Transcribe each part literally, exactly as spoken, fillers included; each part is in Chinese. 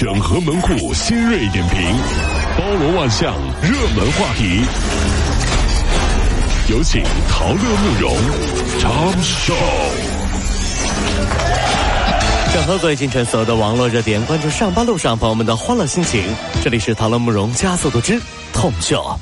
整合门户新锐点评，包罗万象，热门话题。有请陶乐慕容 Tom Show， 整合最近晨所有的网络热点，关注上班路上朋友们的欢乐心情。这里是陶乐慕容加速度之 Tom Show。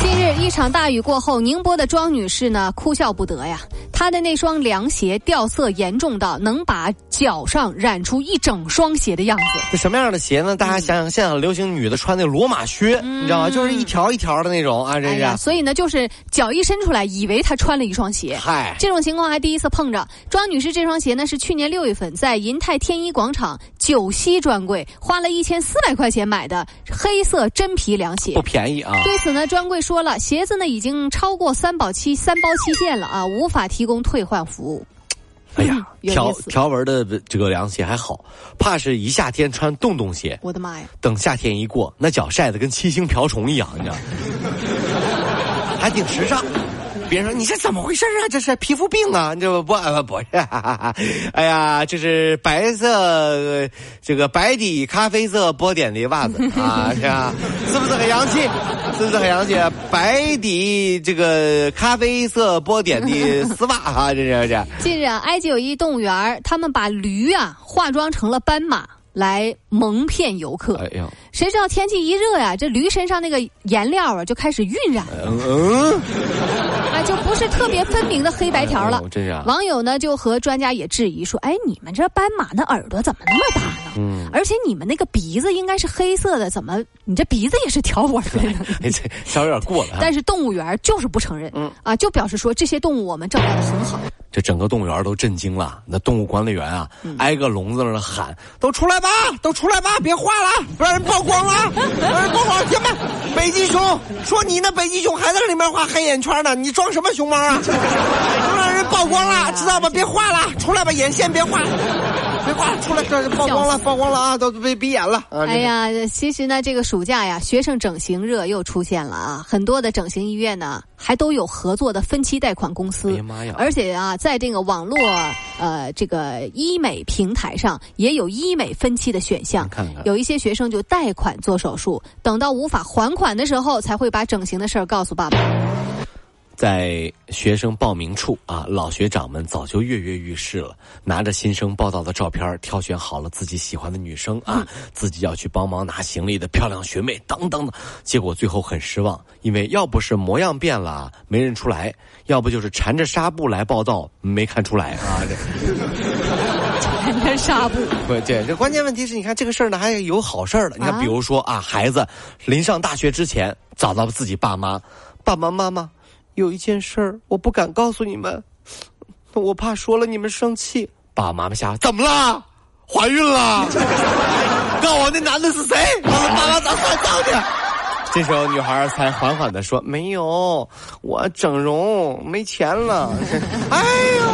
近日一场大雨过后，宁波的庄女士呢哭笑不得呀。他的那双凉鞋掉色严重到能把脚上染出一整双鞋的样子。这什么样的鞋呢？大家想想，现在很流行女的穿那罗马靴、嗯，你知道吗？就是一条一条的那种啊，这是、哎。所以呢，就是脚一伸出来，以为他穿了一双鞋。嗨，这种情况还第一次碰着。庄女士这双鞋呢，是去年六月份在银泰天一广场九溪专柜花了一千四百块钱买的黑色真皮凉鞋，不便宜啊。对此呢，专柜说了，鞋子呢已经超过三保期三包期限了啊，无法提供。供退换服务。哎呀，条条纹的这个凉鞋还好，怕是一夏天穿洞洞鞋，我的妈呀！等夏天一过，那脚晒得跟七星瓢虫一样，你知道吗？还挺时尚。别人说你这怎么回事啊？这是皮肤病啊！你这不不不是、啊？哎呀，这是白色这个白底咖啡色波点的袜子啊，是吧？是不是很洋气？是不是很洋气？白底这个咖啡色波点的丝袜啊，这是这。近日，埃及有一动物园，他们把驴啊化妆成了斑马。来蒙骗游客，哎呀，谁知道天气一热呀、啊，这驴身上那个颜料啊就开始晕染，嗯，哎，就不是特别分明的黑白条了。真是。网友呢就和专家也质疑说，哎，你们这斑马的耳朵怎么那么大呢？嗯，而且你们那个鼻子应该是黑色的，怎么你这鼻子也是条纹的呢？哎，这稍微有点过了。但是动物园就是不承认，嗯啊，就表示说这些动物我们照料的很好。这整个动物园都震惊了，那动物管理员啊，嗯、挨个笼子那喊：“都出来吧，都出来吧，别画了，不让人曝光了，让人曝光了！天哪，北极熊，说你那北极熊还在里面画黑眼圈呢，你装什么熊猫啊？都让人曝光了，知道吧？别画了，出来吧，眼线别画。”别挂出来，这曝光了，曝光了啊！都被逼眼了、啊。哎呀，其实呢，这个暑假呀，学生整形热又出现了啊！很多的整形医院呢，还都有合作的分期贷款公司。哎呀妈呀！而且啊，在这个网络呃这个医美平台上，也有医美分期的选项。看看，有一些学生就贷款做手术，等到无法还款的时候，才会把整形的事儿告诉爸爸。在学生报名处啊，老学长们早就跃跃欲试了，拿着新生报到的照片，挑选好了自己喜欢的女生啊，嗯、自己要去帮忙拿行李的漂亮学妹等等等，结果最后很失望，因为要不是模样变了没认出来，要不就是缠着纱布来报到没看出来啊。缠着纱布，对对，这关键问题是你看这个事儿呢，还有好事儿的，你看比如说啊，孩子临上大学之前找到自己爸妈，爸爸妈妈。有一件事儿我不敢告诉你们，我怕说了你们生气。爸妈妈吓，怎么了？怀孕了？告我那男的是谁？我说爸妈咋算账的？这时候女孩才缓缓地说：“没有，我整容没钱了。”哎呦，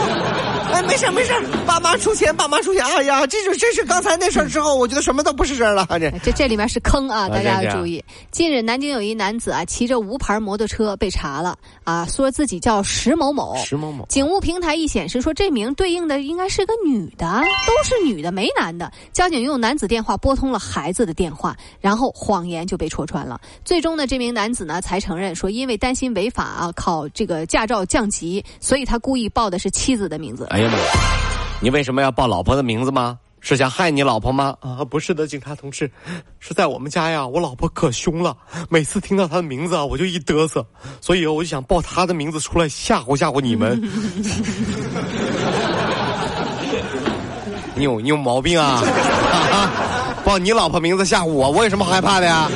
哎，没事没事，爸妈出钱，爸妈出钱。哎呀，这就这是刚才那事儿之后，我觉得什么都不是事儿了。这这这里面是坑啊，大家要注意。近日，南京有一男子啊，骑着无牌摩托车被查了啊，说自己叫石某某。石某某。警务平台一显示说，这名对应的应该是个女的，都是女的，没男的。交警用男子电话拨通了孩子的电话，然后谎言就被戳穿了。最终呢，这名男子呢才承认说，因为担心违法啊，考这个驾照降级，所以他故意报的是妻子的名字。哎呀妈，你为什么要报老婆的名字吗？是想害你老婆吗？啊，不是的，警察同志，是在我们家呀，我老婆可凶了，每次听到她的名字啊，我就一嘚瑟，所以我就想报她的名字出来吓唬吓唬你们。你有你有毛病啊！报你老婆名字吓唬我，我有什么害怕的呀？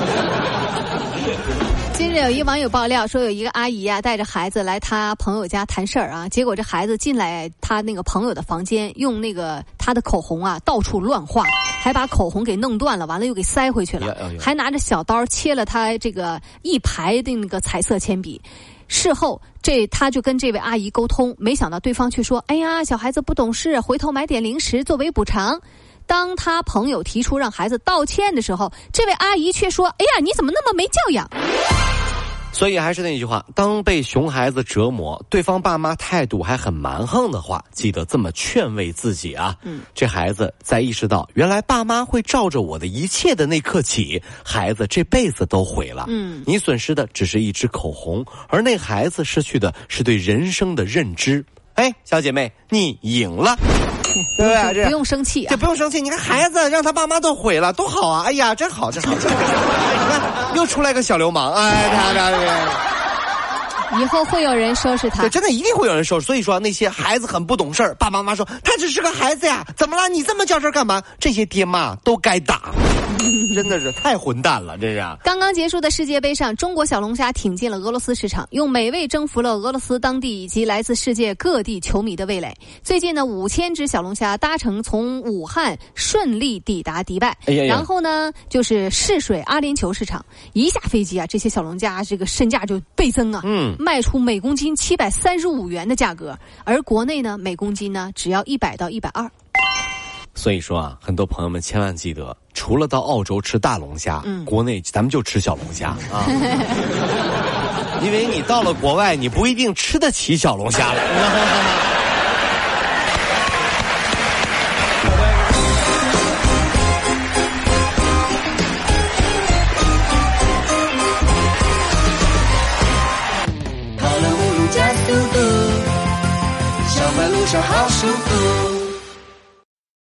近日有一网友爆料说，有一个阿姨啊带着孩子来她朋友家谈事儿啊，结果这孩子进来她那个朋友的房间，用那个她的口红啊到处乱画，还把口红给弄断了，完了又给塞回去了，还拿着小刀切了她这个一排的那个彩色铅笔。事后这他就跟这位阿姨沟通，没想到对方却说：“哎呀，小孩子不懂事，回头买点零食作为补偿。”当他朋友提出让孩子道歉的时候，这位阿姨却说：“哎呀，你怎么那么没教养？”所以还是那句话，当被熊孩子折磨，对方爸妈态度还很蛮横的话，记得这么劝慰自己啊，嗯，这孩子在意识到原来爸妈会照着我的一切的那刻起，孩子这辈子都毁了。嗯，你损失的只是一支口红，而那孩子失去的是对人生的认知。哎，小姐妹，你赢了。对不对？这不用生气、啊，这不用生气。你看孩子让他爸妈都毁了，多好啊！哎呀，真好，真好！真好哎、你看又出来个小流氓，哎，他他以后会有人收拾他。对，真的一定会有人收拾。所以说那些孩子很不懂事儿，爸爸妈妈说他只是个孩子呀，怎么了？你这么较真干嘛？这些爹妈都该打。真的是太混蛋了，这是。刚刚结束的世界杯上，中国小龙虾挺进了俄罗斯市场，用美味征服了俄罗斯当地以及来自世界各地球迷的味蕾。最近呢，五千只小龙虾搭乘从武汉顺利抵达迪拜，哎呀呀然后呢就是试水阿联酋市场。一下飞机啊，这些小龙虾这个身价就倍增啊，嗯，卖出每公斤七百三十五元的价格，而国内呢每公斤呢只要一百到一百二。所以说啊，很多朋友们千万记得，除了到澳洲吃大龙虾，嗯、国内咱们就吃小龙虾啊，因为你到了国外，你不一定吃得起小龙虾了。跑了五路加速度，上班路上好舒服。